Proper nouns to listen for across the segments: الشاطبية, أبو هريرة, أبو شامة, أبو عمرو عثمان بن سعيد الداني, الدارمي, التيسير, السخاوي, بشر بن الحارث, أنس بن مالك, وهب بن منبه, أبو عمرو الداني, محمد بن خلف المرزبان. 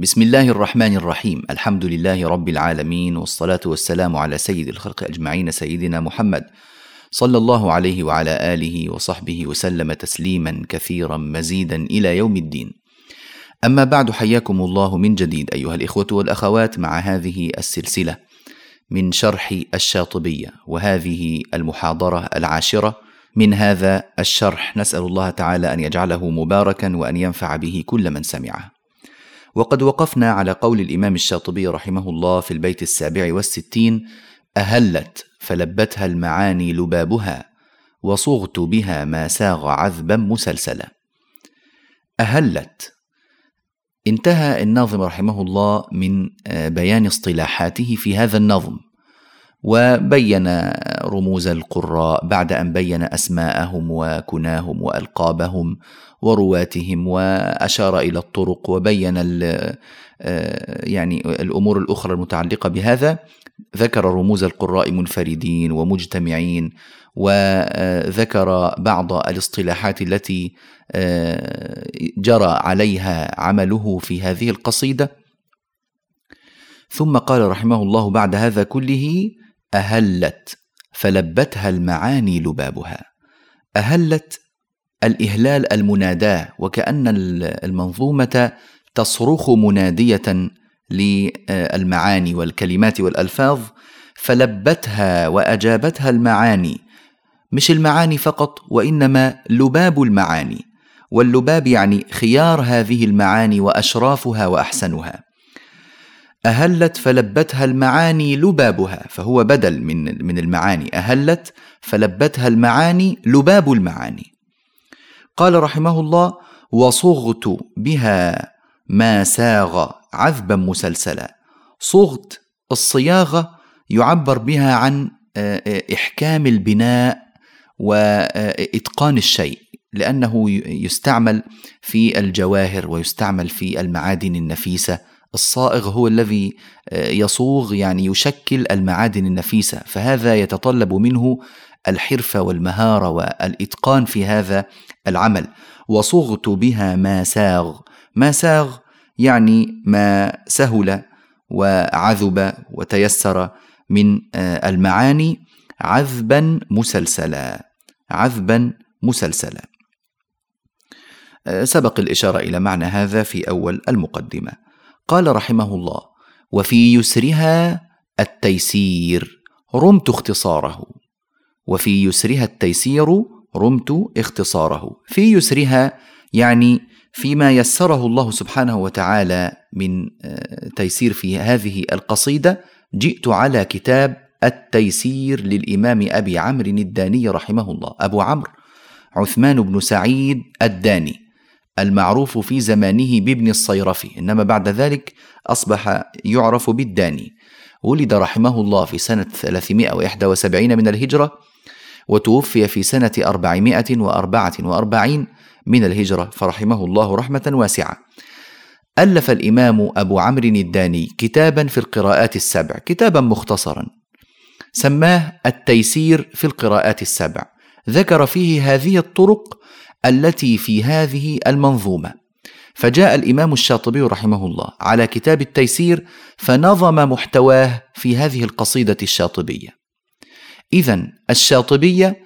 بسم الله الرحمن الرحيم. الحمد لله رب العالمين، والصلاة والسلام على سيد الخلق أجمعين، سيدنا محمد صلى الله عليه وعلى آله وصحبه وسلم تسليما كثيرا مزيدا إلى يوم الدين. أما بعد، حياكم الله من جديد أيها الإخوة والأخوات مع هذه السلسلة من شرح الشاطبية، وهذه المحاضرة 10 من هذا الشرح. نسأل الله تعالى أن يجعله مباركا وأن ينفع به كل من سمعه. وقد وقفنا على قول الإمام الشاطبي رحمه الله في البيت 67: أهلت فلبتها المعاني لبابها، وصغت بها ما ساغ عذبا مسلسلا. أهلت. انتهى الناظم رحمه الله من بيان اصطلاحاته في هذا النظم، وبين رموز القراء بعد أن بين أسماءهم وكناهم وألقابهم ورواتهم، وأشار إلى الطرق، وبين الأمور الأخرى المتعلقة بهذا. ذكر رموز القراء منفردين ومجتمعين، وذكر بعض الاصطلاحات التي جرى عليها عمله في هذه القصيدة. ثم قال رحمه الله بعد هذا كله: أهلت فلبتها المعاني لبابها. أهلت الإهلال المناداة، وكأن المنظومة تصرخ منادية للمعاني والكلمات والألفاظ. فلبتها وأجابتها المعاني، مش المعاني فقط وإنما لباب المعاني، واللباب يعني خيار هذه المعاني وأشرافها وأحسنها. أهلت فلبتها المعاني لبابها، فهو بدل من المعاني. أهلت فلبتها المعاني لباب المعاني. قال رحمه الله: وصغت بها ما ساغ عذبا مسلسلا. صغت، الصياغة يعبر بها عن إحكام البناء وإتقان الشيء، لأنه يستعمل في الجواهر ويستعمل في المعادن النفيسة. الصائغ هو الذي يصوغ، يعني يشكل المعادن النفيسة، فهذا يتطلب منه الحرفة والمهارة والإتقان في هذا العمل. وصغت بها ما ساغ. ما ساغ يعني ما سهل وعذب وتيسر من المعاني. عذبا مسلسلا. عذبا مسلسلا. سبق الإشارة إلى معنى هذا في أول المقدمة. قال رحمه الله: وفي يسرها التيسير رمت اختصاره. وفي يسرها التيسير رمت اختصاره. في يسرها يعني فيما يسره الله سبحانه وتعالى من تيسير في هذه القصيدة. جئت على كتاب التيسير للإمام أبي عمرو الداني رحمه الله. أبو عمرو عثمان بن سعيد الداني، المعروف في زمانه بابن الصيرفي، إنما بعد ذلك أصبح يعرف بالداني. ولد رحمه الله في سنة 371 من الهجرة، وتوفي في سنة 444 من الهجرة، فرحمه الله رحمة واسعة. ألف الإمام أبو عمرو الداني كتابا في القراءات السبع، كتابا مختصرا سماه التيسير في القراءات السبع. ذكر فيه هذه الطرق التي في هذه المنظومة. فجاء الإمام الشاطبي رحمه الله على كتاب التيسير فنظم محتواه في هذه القصيدة الشاطبية. إذن الشاطبية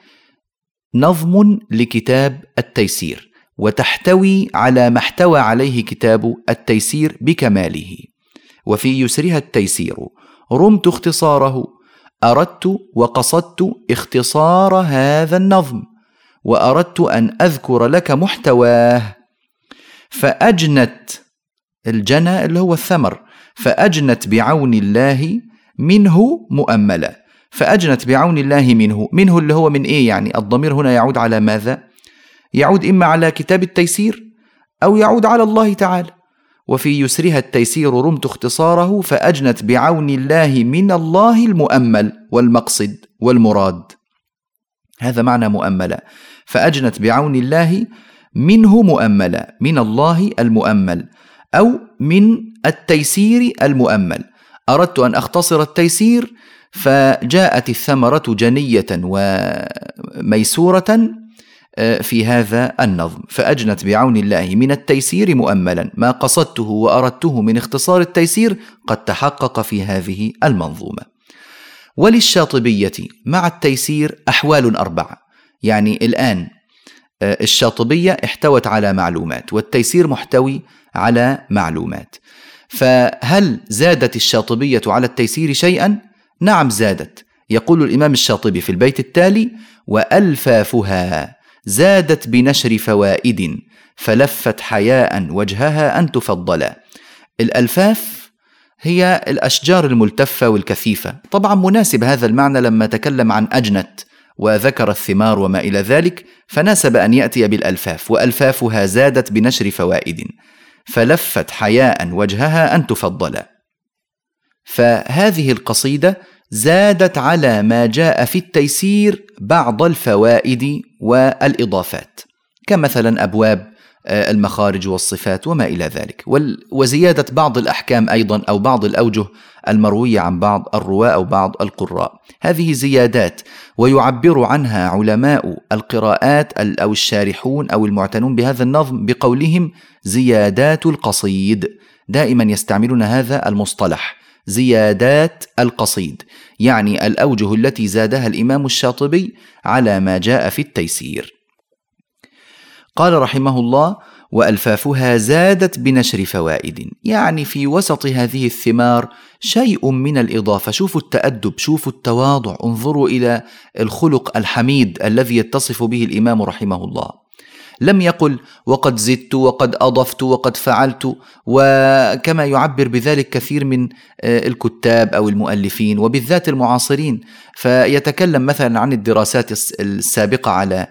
نظم لكتاب التيسير، وتحتوي على ما احتوى عليه كتاب التيسير بكماله. وفي يسرها التيسير رمت اختصاره، أردت وقصدت اختصار هذا النظم، وأردت أن أذكر لك محتواه. فأجنت، الجنى اللي هو الثمر، فأجنت بعون الله منه مؤملا. فأجنت بعون الله منه، منه اللي هو من إيه؟ يعني الضمير هنا يعود على ماذا؟ يعود إما على كتاب التيسير أو يعود على الله تعالى. وفي يسرها التيسير رمت اختصاره، فأجنت بعون الله من الله المؤمل والمقصد والمراد. هذا معنى مؤملا. فأجنت بعون الله منه مؤملا، من الله المؤمل أو من التيسير المؤمل. أردت أن أختصر التيسير، فجاءت الثمرة جنية وميسورة في هذا النظم، فأجنت بعون الله من التيسير مؤملا ما قصدته وأردته من اختصار التيسير قد تحقق في هذه المنظومة. وللشاطبية مع التيسير أحوال أربعة، يعني الآن الشاطبية احتوت على معلومات والتيسير محتوي على معلومات، فهل زادت الشاطبية على التيسير شيئا؟ نعم زادت. يقول الإمام الشاطبي في البيت التالي: وألفافها زادت بنشر فوائد فلفت حياء وجهها أن تفضلا. الألفاف هي الأشجار الملتفة والكثيفة، طبعا مناسب هذا المعنى لما تكلم عن أجنت وذكر الثمار وما إلى ذلك، فناسب أن يأتي بالألفاف. وألفافها زادت بنشر فوائد فلفت حياء وجهها أن تفضلا، فهذه القصيدة زادت على ما جاء في التيسير بعض الفوائد والإضافات، كمثلا أبواب المخارج والصفات وما إلى ذلك، وزيادة بعض الأحكام أيضا أو بعض الأوجه المروية عن بعض الرواة أو بعض القراء. هذه زيادات ويعبر عنها علماء القراءات أو الشارحون أو المعتنون بهذا النظم بقولهم زيادات القصيد، دائما يستعملون هذا المصطلح زيادات القصيد، يعني الأوجه التي زادها الإمام الشاطبي على ما جاء في التيسير. قال رحمه الله: وألفافها زادت بنشر فوائد، يعني في وسط هذه الثمار شيء من الإضافة. شوفوا التأدب، شوفوا التواضع، انظروا إلى الخلق الحميد الذي يتصف به الإمام رحمه الله. لم يقل وقد زدت وقد أضفت وقد فعلت، وكما يعبر بذلك كثير من الكتاب أو المؤلفين وبالذات المعاصرين، فيتكلم مثلا عن الدراسات السابقة على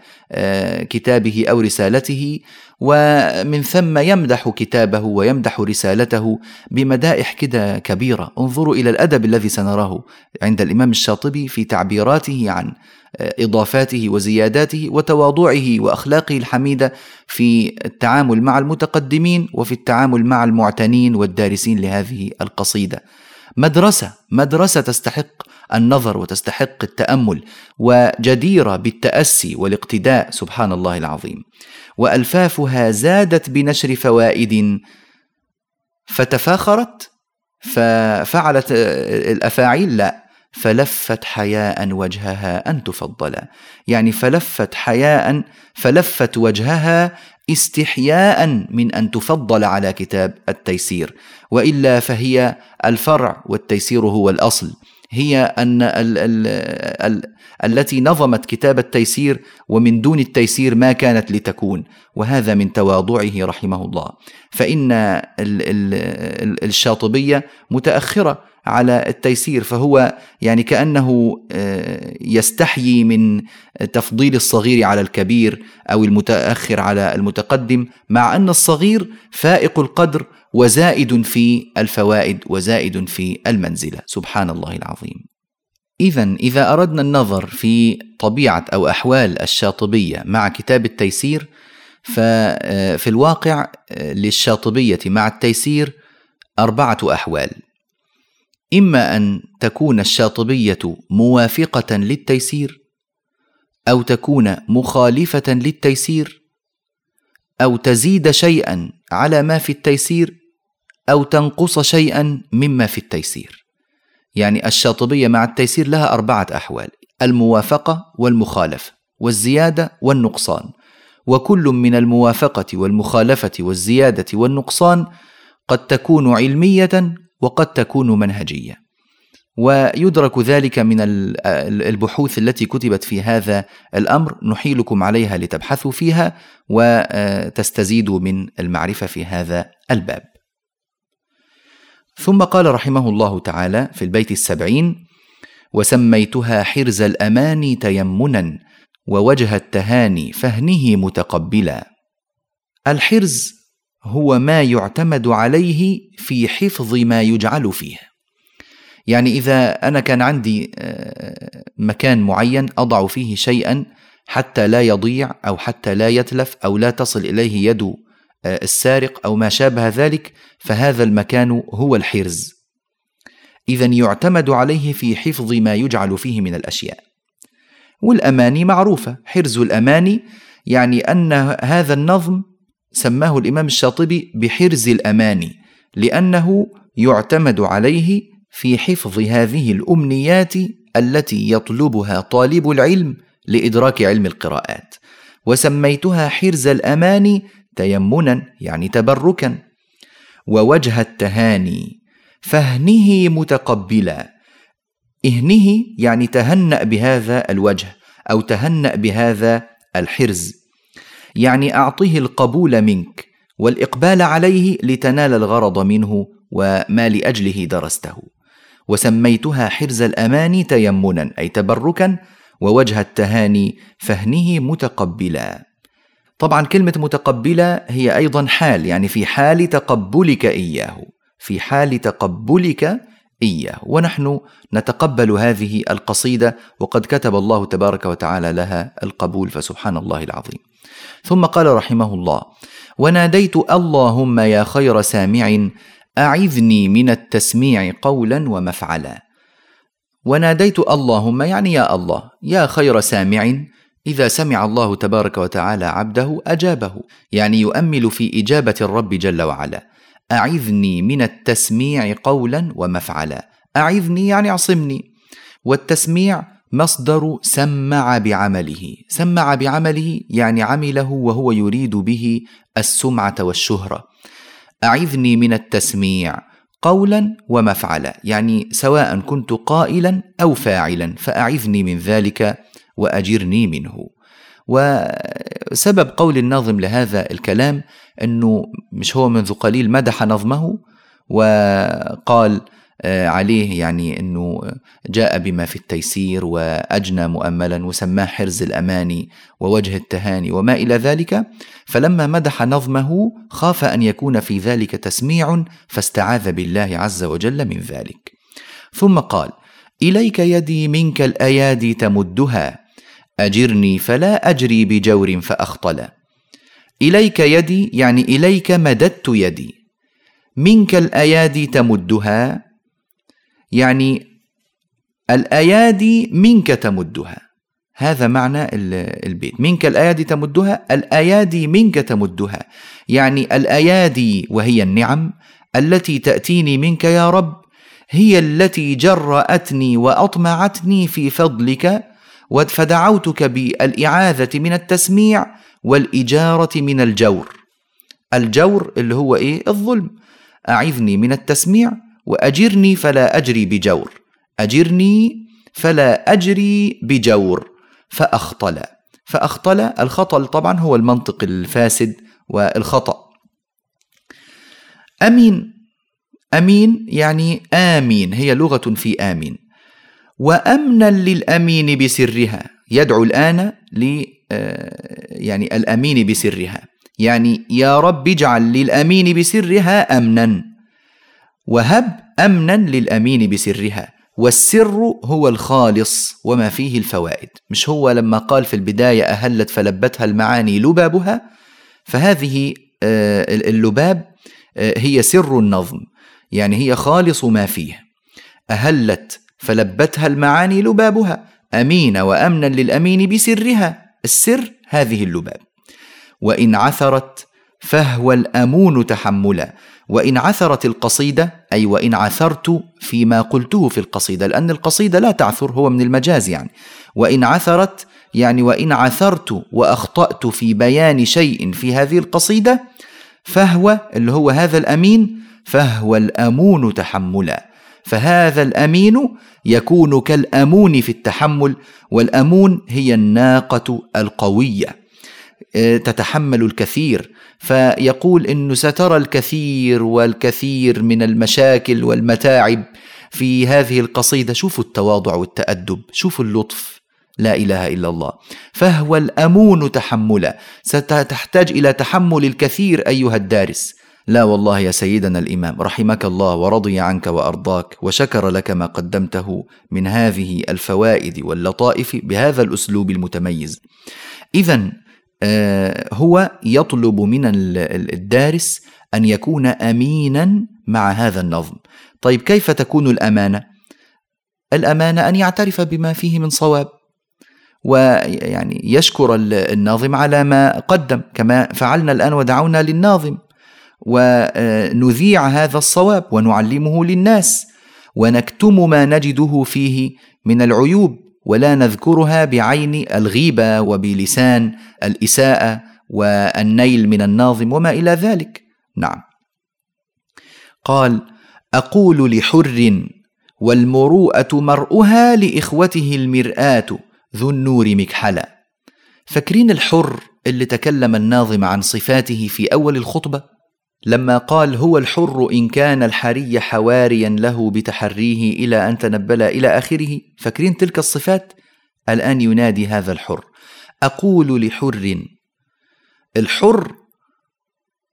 كتابه أو رسالته ومن ثم يمدح كتابه ويمدح رسالته بمدائح كده كبيرة. انظروا إلى الأدب الذي سنراه عند الإمام الشاطبي في تعبيراته عن إضافاته وزياداته وتواضعه وأخلاقه الحميدة في التعامل مع المتقدمين وفي التعامل مع المعتنين والدارسين لهذه القصيدة. مدرسة تستحق النظر وتستحق التأمل وجديرة بالتأسي والاقتداء، سبحان الله العظيم. وألفافها زادت بنشر فوائد، فتفاخرت ففعلت الأفاعيل؟ لا، فلفت حياء وجهها أن تفضل، يعني فلفت حياء، فلفت وجهها استحياء من أن تفضل على كتاب التيسير، وإلا فهي الفرع والتيسير هو الأصل. هي أن التي نظمت كتاب التيسير، ومن دون التيسير ما كانت لتكون، وهذا من تواضعه رحمه الله. فإن الشاطبية متأخرة على التيسير، فهو يعني كأنه يستحيي من تفضيل الصغير على الكبير أو المتأخر على المتقدم، مع أن الصغير فائق القدر وزائد في الفوائد وزائد في المنزلة، سبحان الله العظيم. إذن إذا أردنا النظر في طبيعة أو أحوال الشاطبية مع كتاب التيسير، ففي الواقع للشاطبية مع التيسير أربعة أحوال: إما أن تكون الشاطبية موافقة للتيسير، أو تكون مخالفة للتيسير، أو تزيد شيئا على ما في التيسير، أو تنقص شيئا مما في التيسير. يعني الشاطبية مع التيسير لها أربعة أحوال: الموافقة والمخالفة والزيادة والنقصان، وكل من الموافقة والمخالفة والزيادة والنقصان قد تكون علمية وقد تكون منهجية، ويدرك ذلك من البحوث التي كتبت في هذا الأمر، نحيلكم عليها لتبحثوا فيها وتستزيدوا من المعرفة في هذا الباب. ثم قال رحمه الله تعالى في البيت 70: وسميتها حرز الأماني تيمنا ووجه التهاني فهنه متقبلا. الحرز هو ما يعتمد عليه في حفظ ما يجعل فيه، يعني إذا أنا كان عندي مكان معين أضع فيه شيئا حتى لا يضيع أو حتى لا يتلف أو لا تصل إليه يد السارق أو ما شابه ذلك، فهذا المكان هو الحرز. إذن يعتمد عليه في حفظ ما يجعل فيه من الأشياء. والأماني معروفة، حرز الأماني يعني أن هذا النظم سماه الإمام الشاطبي بحرز الأماني، لأنه يعتمد عليه في حفظ هذه الأمنيات التي يطلبها طالب العلم لإدراك علم القراءات، وسميتها حرز الأماني تيمنا يعني تبركا. ووجه التهاني فاهنه متقبلا، اهنه يعني تهنأ بهذا الوجه أو تهنأ بهذا الحرز، يعني أعطيه القبول منك والإقبال عليه لتنال الغرض منه وما لأجله درسته. وسميتها حرز الأماني تيمنا أي تبركا، ووجه التهاني فهنه متقبلا. طبعا كلمة متقبلا هي أيضا حال، يعني في حال تقبلك إياه، في حال تقبلك إياه. ونحن نتقبل هذه القصيدة وقد كتب الله تبارك وتعالى لها القبول، فسبحان الله العظيم. ثم قال رحمه الله: وناديت اللهم يا خير سامع أعذني من التسميع قولا ومفعلا. وناديت اللهم يعني يا الله، يا خير سامع إذا سمع الله تبارك وتعالى عبده أجابه، يعني يؤمل في إجابة الرب جل وعلا. أعذني من التسميع قولا ومفعلا، أعذني يعني عصمني، والتسميع مصدر سمع بعمله، سمع بعمله يعني عمله وهو يريد به السمعة والشهرة. أعذني من التسميع قولا ومفعلا، يعني سواء كنت قائلا أو فاعلا فأعذني من ذلك وأجرني منه. وسبب قول الناظم لهذا الكلام أنه مش هو منذ قليل مدح نظمه وقال عليه يعني أنه جاء بما في التيسير وأجنى مؤملا، وسماه حرز الأماني ووجه التهاني وما إلى ذلك، فلما مدح نظمه خاف أن يكون في ذلك تسميع فاستعاذ بالله عز وجل من ذلك. ثم قال: إليك يدي منك الأيادي تمدها أجرني فلا أجري بجور فأخطل. إليك يدي يعني إليك مددت يدي، منك الأيادي تمدها يعني الأيادي منك تمدها، هذا معنى البيت، منك الأيادي تمدها، الأيادي منك تمدها، يعني الأيادي وهي النعم التي تأتيني منك يا رب هي التي جرأتني وأطمعتني في فضلك، فدعوتك بالإعاذة من التسميع والإجارة من الجور. الجور اللي هو إيه؟ الظلم. أعذني من التسميع وأجرني فلا أجري بجور، أجرني فلا أجري بجور فأخطل. فأخطل، الخطل طبعا هو المنطق الفاسد والخطأ. أمين، أمين يعني آمين، هي لغة في آمين. وأمنا للأمين بسرها، يدعو الآن يعني الأمين بسرها، يعني يا رب اجعل للأمين بسرها أمنا، وهب أمنا للأمين بسرها. والسر هو الخالص وما فيه الفوائد، مش هو لما قال في البداية أهلت فلبتها المعاني لبابها، فهذه اللباب هي سر النظم، يعني هي خالص ما فيه. أهلت فلبتها المعاني لبابها، أمين وأمنا للأمين بسرها، السر هذه اللباب. وإن عثرت فهو الأمون تحملا. وإن عثرت القصيدة أي وإن عثرت فيما قلته في القصيدة، لأن القصيدة لا تعثر، هو من المجاز يعني. وإن عثرت يعني وإن عثرت وأخطأت في بيان شيء في هذه القصيدة، فهو اللي هو هذا الأمين، فهو الأمون تحملا، فهذا الأمين يكون كالأمون في التحمل، والأمون هي الناقة القوية تتحمل الكثير، فيقول إنه سترى الكثير والكثير من المشاكل والمتاعب في هذه القصيدة. شوفوا التواضع والتأدب، شوفوا اللطف، لا إله إلا الله. فهو الأمون تحملا، ستحتاج إلى تحمل الكثير أيها الدارس. لا والله يا سيدنا الإمام، رحمك الله ورضي عنك وأرضاك، وشكر لك ما قدمته من هذه الفوائد واللطائف بهذا الأسلوب المتميز. إذن هو يطلب من الدارس أن يكون أمينا مع هذا النظم. طيب كيف تكون الأمانة؟ الأمانة أن يعترف بما فيه من صواب، ويعني يشكر الناظم على ما قدم كما فعلنا الآن ودعونا للناظم، ونذيع هذا الصواب ونعلمه للناس، ونكتم ما نجده فيه من العيوب ولا نذكرها بعين الغيبة وبلسان الإساءة والنيل من الناظم وما إلى ذلك. نعم. قال: أقول لحر والمروءة مرؤها لإخوته المرآة ذو النور مكحلا. فاكرين الحر اللي تكلم الناظم عن صفاته في أول الخطبة لما قال: هو الحر إن كان الحري حواريا له بتحريه إلى أن تنبل إلى آخره. فاكرين تلك الصفات؟ الآن ينادي هذا الحر: أقول لحر. الحر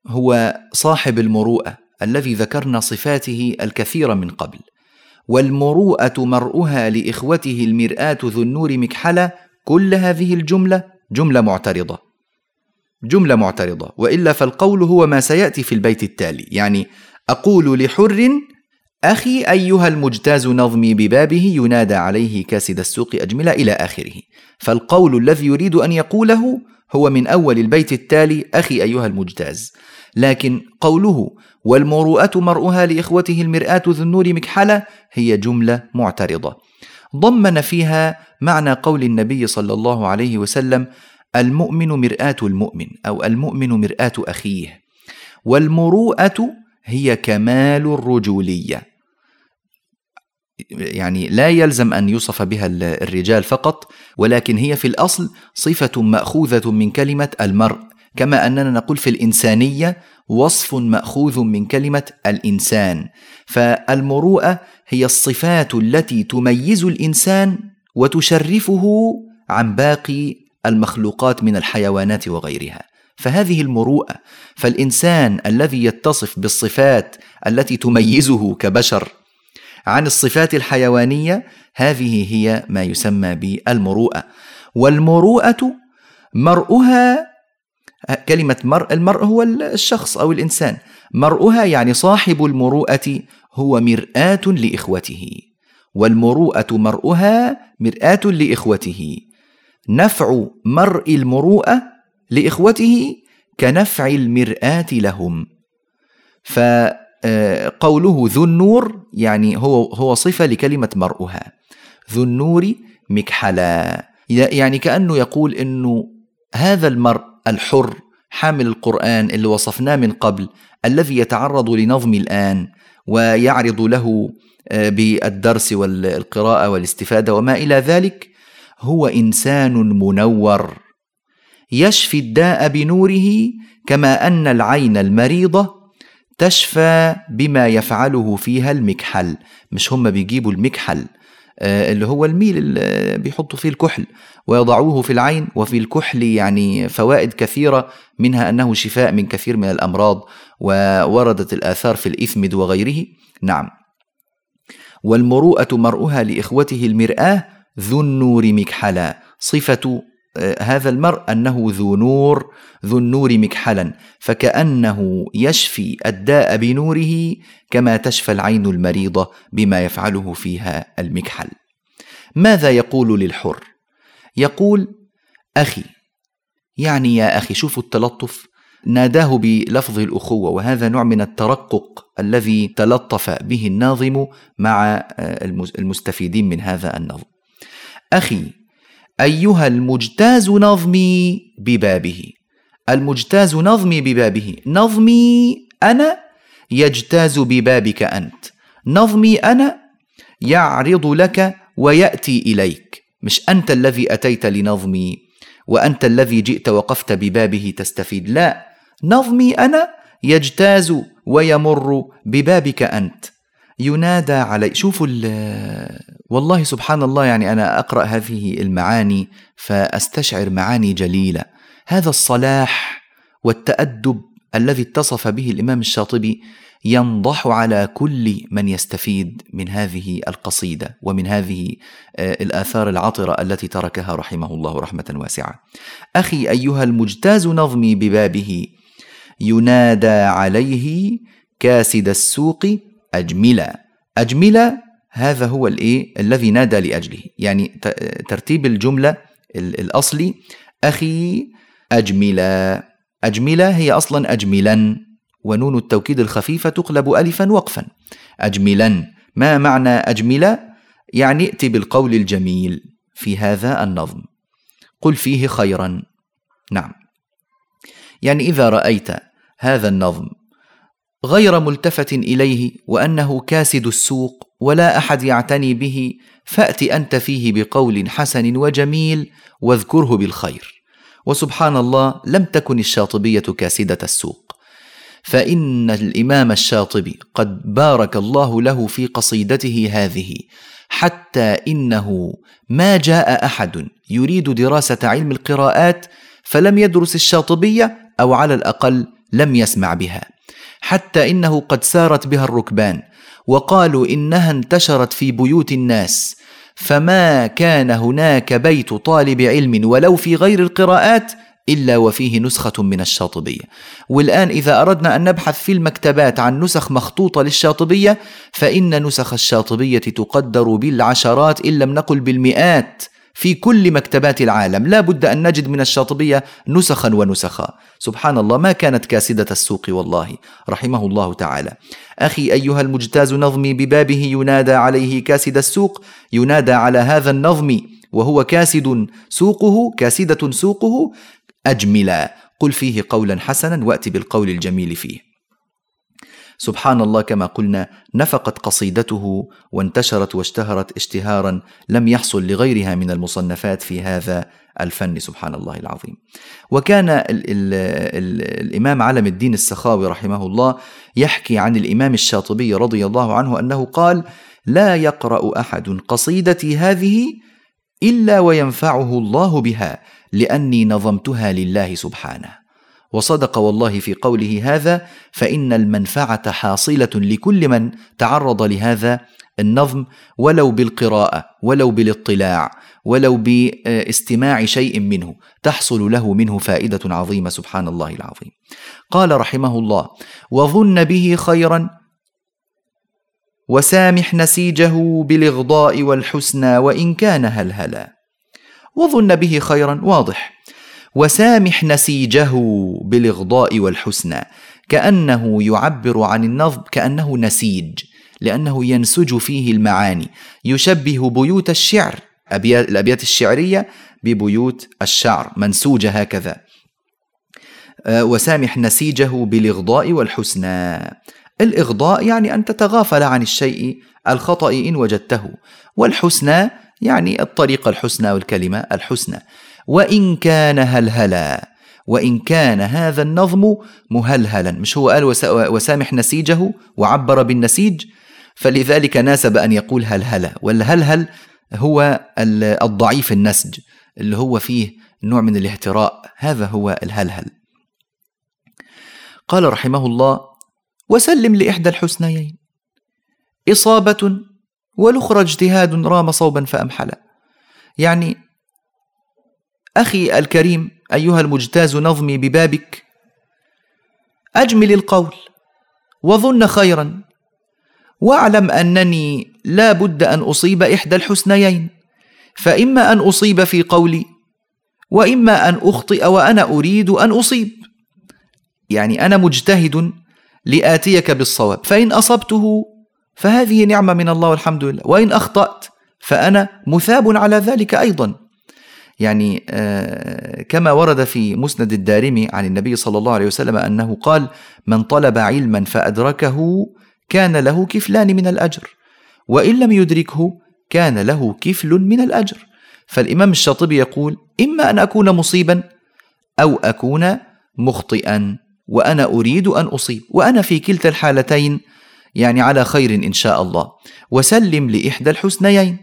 هو صاحب المروءة الذي ذكرنا صفاته الكثير من قبل. والمروءة مرؤها لإخوته المرآة ذو النور مكحلة. كل هذه الجملة جملة معترضة، وإلا فالقول هو ما سيأتي في البيت التالي. يعني أقول لحر أخي أيها المجتاز نظمي ببابه ينادى عليه كاسد السوق أجمل إلى آخره. فالقول الذي يريد أن يقوله هو من أول البيت التالي: أخي أيها المجتاز. لكن قوله والمروءة مرؤها لإخوته المرآة ذو النور مكحلة هي جملة معترضة، ضمن فيها معنى قول النبي صلى الله عليه وسلم: المؤمن مرآة المؤمن، أو المؤمن مرآة أخيه. والمروءة هي كمال الرجولية، يعني لا يلزم أن يوصف بها الرجال فقط، ولكن هي في الأصل صفة مأخوذة من كلمة المرء، كما أننا نقول في الإنسانية وصف مأخوذ من كلمة الإنسان. فالمروءة هي الصفات التي تميز الإنسان وتشرفه عن باقي المخلوقات من الحيوانات وغيرها، فهذه المروءة. فالإنسان الذي يتصف بالصفات التي تميزه كبشر عن الصفات الحيوانية، هذه هي ما يسمى بالمروءة. والمروءة مرؤها، كلمة مرء، المرء هو الشخص أو الإنسان، مرؤها يعني صاحب المروءة هو مرآة لإخوته. والمروءة مرؤها مرآة لإخوته. نفع مرء المروءة لإخوته كنفع المرآة لهم. فقوله ذو النور يعني هو صفة لكلمة مرؤها، ذو النور مكحلا، يعني كأنه يقول إنه هذا المرء الحر حامل القرآن اللي وصفناه من قبل، الذي يتعرض لنظم الآن ويعرض له بالدرس والقراءة والاستفادة وما إلى ذلك، هو إنسان منور يشفي الداء بنوره، كما أن العين المريضة تشفى بما يفعله فيها المكحل. مش هم بيجيبوا المكحل اللي هو الميل اللي بيحطوا فيه الكحل ويضعوه في العين، وفي الكحل يعني فوائد كثيرة، منها أنه شفاء من كثير من الأمراض، ووردت الآثار في الإثمد وغيره. نعم. والمروءة مرؤها لإخوته المرآة ذو النور مكحلا، صفة هذا المرء أنه ذو النور مكحلا، فكأنه يشفي الداء بنوره كما تشفى العين المريضة بما يفعله فيها المكحل. ماذا يقول للحر؟ يقول أخي، يعني يا أخي. شوفوا التلطف، ناداه بلفظ الأخوة، وهذا نوع من الترقق الذي تلطف به الناظم مع المستفيدين من هذا النظم. أخي أيها المجتاز نظمي ببابه. المجتاز نظمي ببابه، نظمي أنا يجتاز ببابك أنت، نظمي أنا يعرض لك ويأتي إليك، مش أنت الذي أتيت لنظمي وأنت الذي جئت وقفت ببابه تستفيد، لا، نظمي أنا يجتاز ويمر ببابك أنت ينادى علي. شوفوا والله سبحان الله، يعني أنا أقرأ هذه المعاني فأستشعر معاني جليلة، هذا الصلاح والتأدب الذي اتصف به الإمام الشاطبي ينضح على كل من يستفيد من هذه القصيدة ومن هذه الآثار العطرة التي تركها رحمه الله رحمة واسعة. أخي أيها المجتاز نظمي ببابه ينادى عليه كاسد السوق أجملة هذا هو الذي نادى لأجله. يعني ترتيب الجملة الأصلي أخي أجملا. أجملا هي أصلا أجملا، ونون التوكيد الخفيفة تقلب ألفا وقفا. أجملا، ما معنى أجملا؟ يعني ائت بالقول الجميل في هذا النظم، قل فيه خيرا. نعم، يعني إذا رأيت هذا النظم غير ملتفت إليه وأنه كاسد السوق ولا أحد يعتني به، فأت أنت فيه بقول حسن وجميل واذكره بالخير. وسبحان الله، لم تكن الشاطبية كاسدة السوق، فإن الإمام الشاطبي قد بارك الله له في قصيدته هذه، حتى إنه ما جاء أحد يريد دراسة علم القراءات فلم يدرس الشاطبية، أو على الأقل لم يسمع بها، حتى إنه قد سارت بها الركبان وقالوا إنها انتشرت في بيوت الناس، فما كان هناك بيت طالب علم ولو في غير القراءات إلا وفيه نسخة من الشاطبية. والآن إذا أردنا أن نبحث في المكتبات عن نسخ مخطوطة للشاطبية، فإن نسخ الشاطبية تقدر بالعشرات إن لم نقل بالمئات في كل مكتبات العالم، لا بد أن نجد من الشاطبية نسخا ونسخا. سبحان الله، ما كانت كاسدة السوق والله، رحمه الله تعالى. أخي أيها المجتاز نظمي، ببابه ينادى عليه كاسد السوق، ينادى على هذا النظم وهو كاسد سوقه، كاسدة سوقه. أجملا، قل فيه قولا حسنا وأتي بالقول الجميل فيه. سبحان الله، كما قلنا نفقت قصيدته وانتشرت واشتهرت اشتهارا لم يحصل لغيرها من المصنفات في هذا الفن، سبحان الله العظيم. وكان الإمام علم الدين السخاوي رحمه الله يحكي عن الإمام الشاطبي رضي الله عنه أنه قال: لا يقرأ أحد قصيدتي هذه إلا وينفعه الله بها، لأني نظمتها لله سبحانه. وصدق والله في قوله هذا، فإن المنفعة حاصلة لكل من تعرض لهذا النظم، ولو بالقراءة، ولو بالاطلاع، ولو باستماع شيء منه، تحصل له منه فائدة عظيمة، سبحان الله العظيم. قال رحمه الله: وظن به خيرا وسامح نسيجه بالإغضاء والحسنى وإن كان هلهلا. وظن به خيرا، واضح، وسامح نسيجه بالإغضاء والحسنى، كأنه يعبر عن النظم كأنه نسيج، لأنه ينسج فيه المعاني، يشبه بيوت الشعر، الأبيات الشعرية ببيوت الشعر منسوجة هكذا. وسامح نسيجه بالإغضاء والحسنى. الإغضاء يعني أن تتغافل عن الشيء الخطأ إن وجدته، والحسنى يعني الطريقة الحسنى والكلمة الحسنى. وإن كان هلهلا، وإن كان هذا النظم مهلهلا، مش هو قال وسامح نسيجه وعبر بالنسيج، فلذلك ناسب أن يقول هلهلا. والهلهل هو الضعيف النسج اللي هو فيه نوع من الاهتراء، هذا هو الهلهل. قال رحمه الله: وسلم لإحدى الحسنيين إصابة والأخرى اجتهاد رام صوبا فأمحلا. يعني أخي الكريم أيها المجتاز نظمي، ببابك أجمل القول وظن خيرا، واعلم أنني لا بد أن أصيب إحدى الحسنيين، فإما أن أصيب في قولي وإما أن أخطئ، وأنا أريد أن أصيب، يعني أنا مجتهد لآتيك بالصواب، فإن أصبته فهذه نعمة من الله والحمد لله، وإن أخطأت فأنا مثاب على ذلك أيضا. يعني كما ورد في مسند الدارمي عن النبي صلى الله عليه وسلم أنه قال: من طلب علما فأدركه كان له كفلان من الأجر، وإن لم يدركه كان له كفل من الأجر. فالإمام الشاطبي يقول: إما أن أكون مصيبا أو أكون مخطئا، وأنا أريد أن أصيب، وأنا في كلتا الحالتين يعني على خير إن شاء الله. وسلم لإحدى الحسنيين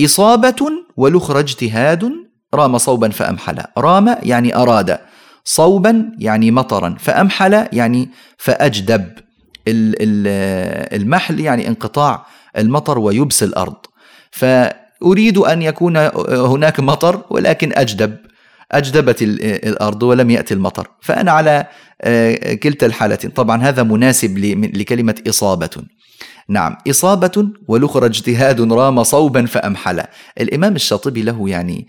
إصابة والأخرى اجتهاد رام صوبا فأمحل. رام يعني أراد، صوبا يعني مطرا، فأمحل يعني فأجدب. المحل يعني انقطاع المطر ويبس الأرض، فأريد أن يكون هناك مطر ولكن أجدبت الأرض ولم يأتي المطر، فأنا على كلتا الحالتين. طبعا هذا مناسب لكلمة إصابة، نعم إصابة والأخرى اجتهاد رام صوبا فأمحل. الإمام الشاطبي له يعني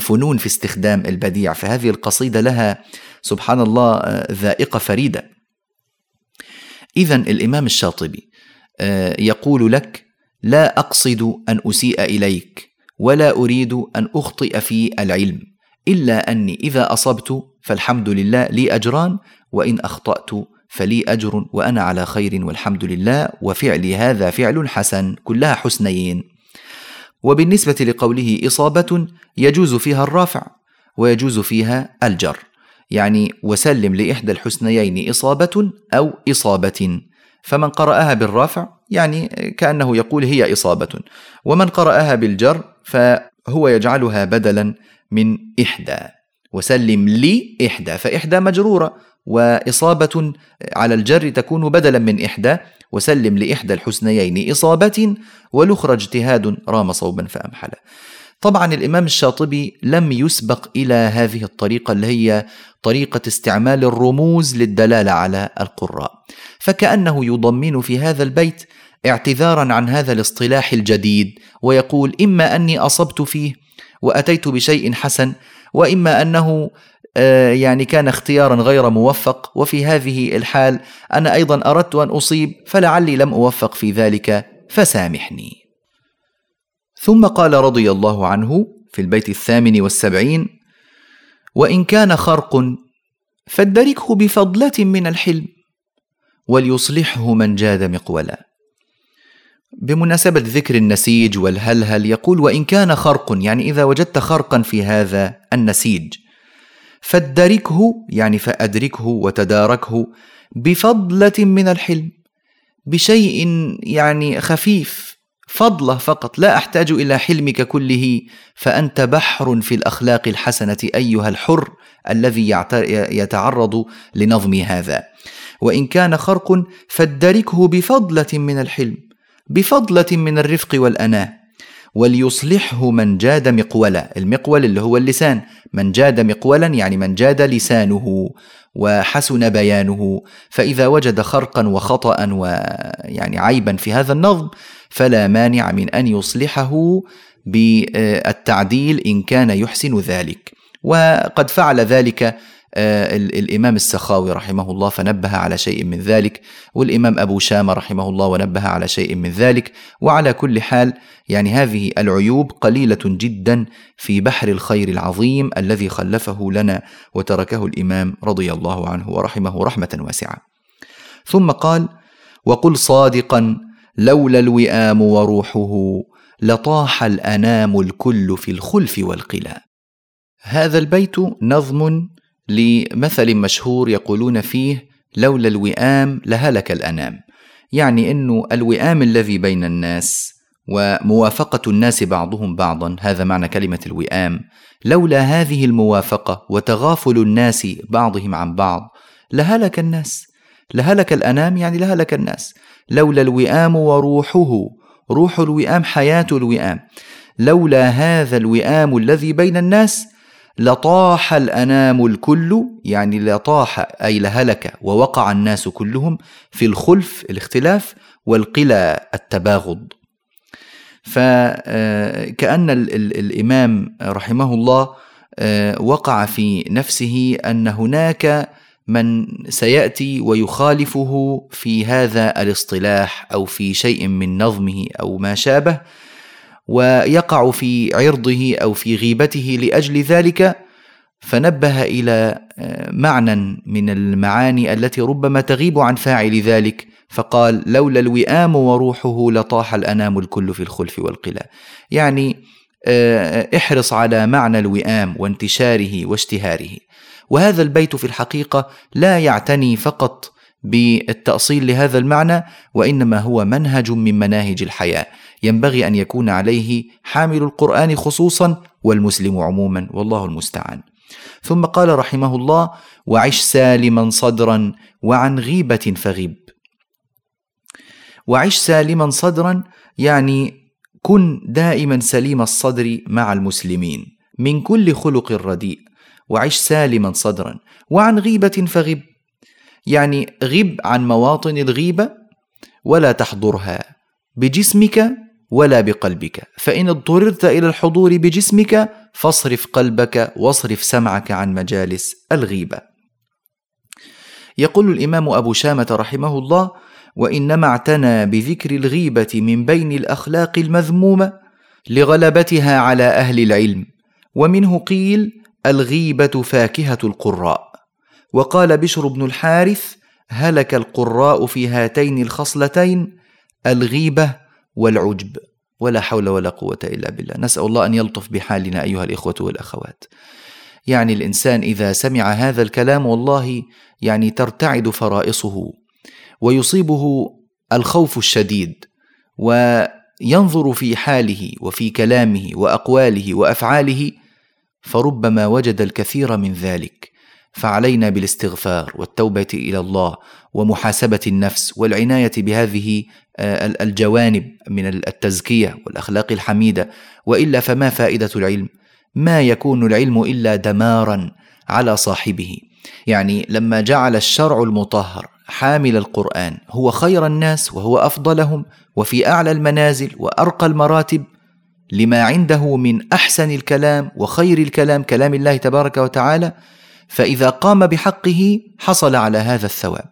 فنون في استخدام البديع، فهذه القصيدة لها سبحان الله ذائقة فريدة. إذن الإمام الشاطبي يقول لك: لا أقصد أن أسيء إليك ولا أريد أن أخطئ في العلم، إلا أني إذا أصبت فالحمد لله لي أجران، وإن أخطأت فلي أجر وأنا على خير والحمد لله، وفعلي هذا فعل حسن، كلها حسنيين. وبالنسبة لقوله إصابة يجوز فيها الرافع ويجوز فيها الجر، يعني وسلم لإحدى الحسنيين إصابة أو إصابة، فمن قرأها بالرافع يعني كأنه يقول هي إصابة، ومن قرأها بالجر فهو يجعلها بدلا من إحدى، وسلم لي إحدى، فإحدى مجرورة، وإصابة على الجر تكون بدلا من إحدى، وسلم لإحدى الحسنيين إصابة والأخرى اجتهاد رام صوبا فأمحل. طبعا الإمام الشاطبي لم يسبق إلى هذه الطريقة اللي هي طريقة استعمال الرموز للدلالة على القراء، فكأنه يضمن في هذا البيت اعتذارا عن هذا الاصطلاح الجديد، ويقول: إما أني أصبت فيه وأتيت بشيء حسن، وإما أنه يعني كان اختيارا غير موفق، وفي هذه الحال أنا أيضا أردت أن أصيب فلعلي لم أوفق في ذلك فسامحني. ثم قال رضي الله عنه في البيت 78: وإن كان خرق فادركه بفضلة من الحلم وليصلحه من جاد مقولا. بمناسبة ذكر النسيج والهلهل يقول: وإن كان خرق، يعني إذا وجدت خرقا في هذا النسيج فادركه، يعني فأدركه وتداركه بفضلة من الحلم، بشيء يعني خفيف، فضله فقط، لا أحتاج إلى حلمك كله، فأنت بحر في الأخلاق الحسنة أيها الحر الذي يتعرض لنظم هذا. وإن كان خرق فادركه بفضلة من الحلم، بفضلة من الرفق والأناة، وليصلحه من جاد مقولا. المقول اللي هو اللسان، من جاد مقولا يعني من جاد لسانه وحسن بيانه، فإذا وجد خرقا وخطأ ويعني عيبا في هذا النظم فلا مانع من أن يصلحه بالتعديل إن كان يحسن ذلك، وقد فعل ذلك الإمام السخاوي رحمه الله فنبه على شيء من ذلك، والإمام أبو شامة رحمه الله ونبه على شيء من ذلك. وعلى كل حال يعني هذه العيوب قليلة جدا في بحر الخير العظيم الذي خلفه لنا وتركه الإمام رضي الله عنه ورحمه رحمة واسعة. ثم قال: وقل صادقا لولا الوئام وروحه لطاح الأنام الكل في الخلف والقلاء. هذا البيت نظم لمثل مشهور يقولون فيه: لولا الوئام لهلك الأنام، يعني أنه الوئام الذي بين الناس وموافقة الناس بعضهم بعضا، هذا معنى كلمة الوئام، لولا هذه الموافقة وتغافل الناس بعضهم عن بعض لهلك الناس، لهلك الأنام يعني لهلك الناس. لولا الوئام وروحه، روح الوئام حياة الوئام، لولا هذا الوئام الذي بين الناس لطاح الأنام الكل، يعني لطاح أي لهلك ووقع الناس كلهم في الخلف الاختلاف والقلاء التباغض. فكأن الإمام رحمه الله وقع في نفسه أن هناك من سيأتي ويخالفه في هذا الاصطلاح أو في شيء من نظمه أو ما شابه، ويقع في عرضه أو في غيبته لأجل ذلك، فنبه إلى معنى من المعاني التي ربما تغيب عن فاعل ذلك، فقال: لولا الوئام وروحه لطاح الأنام الكل في الخلف والقلاء، يعني احرص على معنى الوئام وانتشاره واشتهاره. وهذا البيت في الحقيقة لا يعتني فقط بالتأصيل لهذا المعنى، وإنما هو منهج من مناهج الحياة ينبغي أن يكون عليه حامل القرآن خصوصا والمسلم عموما، والله المستعان. ثم قال رحمه الله: وعش سالما صدرا وعن غيبة فغب. وعش سالما صدرا يعني كن دائما سليم الصدر مع المسلمين من كل خلق رديء، وعش سالما صدرا وعن غيبة فغب، يعني غب عن مواطن الغيبة ولا تحضرها بجسمك ولا بقلبك، فإن اضطررت إلى الحضور بجسمك فاصرف قلبك واصرف سمعك عن مجالس الغيبة. يقول الإمام أبو شامة رحمه الله: وإنما اعتنى بذكر الغيبة من بين الأخلاق المذمومة لغلبتها على أهل العلم، ومنه قيل: الغيبة فاكهة القراء. وقال بشر بن الحارث: هلك القراء في هاتين الخصلتين، الغيبة والعجب. ولا حول ولا قوة إلا بالله. نسأل الله أن يلطف بحالنا أيها الإخوة والأخوات. يعني الإنسان إذا سمع هذا الكلام والله يعني ترتعد فرائصه ويصيبه الخوف الشديد، وينظر في حاله وفي كلامه وأقواله وأفعاله فربما وجد الكثير من ذلك. فعلينا بالاستغفار والتوبة إلى الله ومحاسبة النفس والعناية بهذه الجوانب من التزكية والأخلاق الحميدة، وإلا فما فائدة العلم؟ ما يكون العلم إلا دمارا على صاحبه. يعني لما جعل الشرع المطهر حامل القرآن هو خير الناس وهو أفضلهم وفي أعلى المنازل وأرقى المراتب، لما عنده من أحسن الكلام وخير الكلام كلام الله تبارك وتعالى، فإذا قام بحقه حصل على هذا الثواب،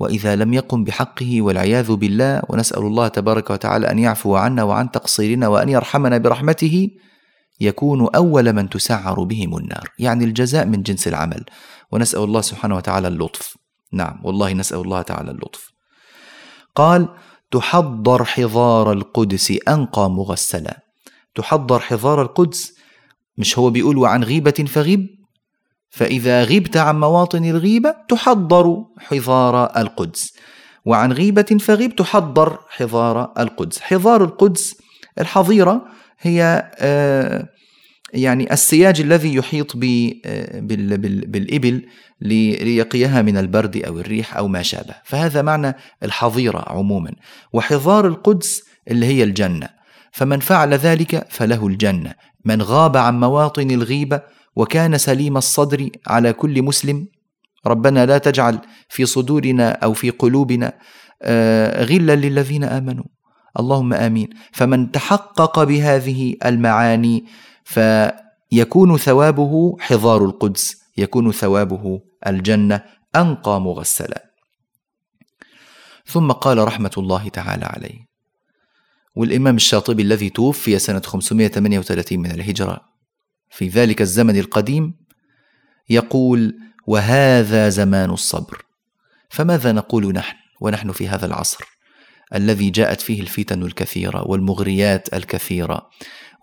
وإذا لم يقم بحقه والعياذ بالله، ونسأل الله تبارك وتعالى أن يعفو عنا وعن تقصيرنا وأن يرحمنا برحمته، يكون أول من تسعر بهم النار. يعني الجزاء من جنس العمل، ونسأل الله سبحانه وتعالى اللطف. نعم والله نسأل الله تعالى اللطف. قال: تحضر حضار القدس أنقى مغسلا. تحضر حضار القدس، مش هو بيقول وعن غيبة فغيب؟ فإذا غبت عن مواطن الغيبة تحضر حضار القدس، وعن غيبة فغيب تحضر حضار القدس. حضار القدس، الحظيرة، هي يعني السياج الذي يحيط بالإبل ليقيها من البرد أو الريح أو ما شابه، فهذا معنى الحظيرة عموما. وحضار القدس اللي هي الجنة، فمن فعل ذلك فله الجنة. من غاب عن مواطن الغيبة وكان سليم الصدر، على كل مسلم ربنا لا تجعل في صدورنا أو في قلوبنا غلا للذين آمنوا، اللهم آمين. فمن تحقق بهذه المعاني فيكون ثوابه حضار القدس، يكون ثوابه الجنة أنقى مغسلا. ثم قال رحمة الله تعالى عليه، والإمام الشاطبي الذي توفي سنة 538 من الهجرة في ذلك الزمن القديم، يقول: وهذا زمان الصبر. فماذا نقول نحن ونحن في هذا العصر الذي جاءت فيه الفتن الكثيرة والمغريات الكثيرة،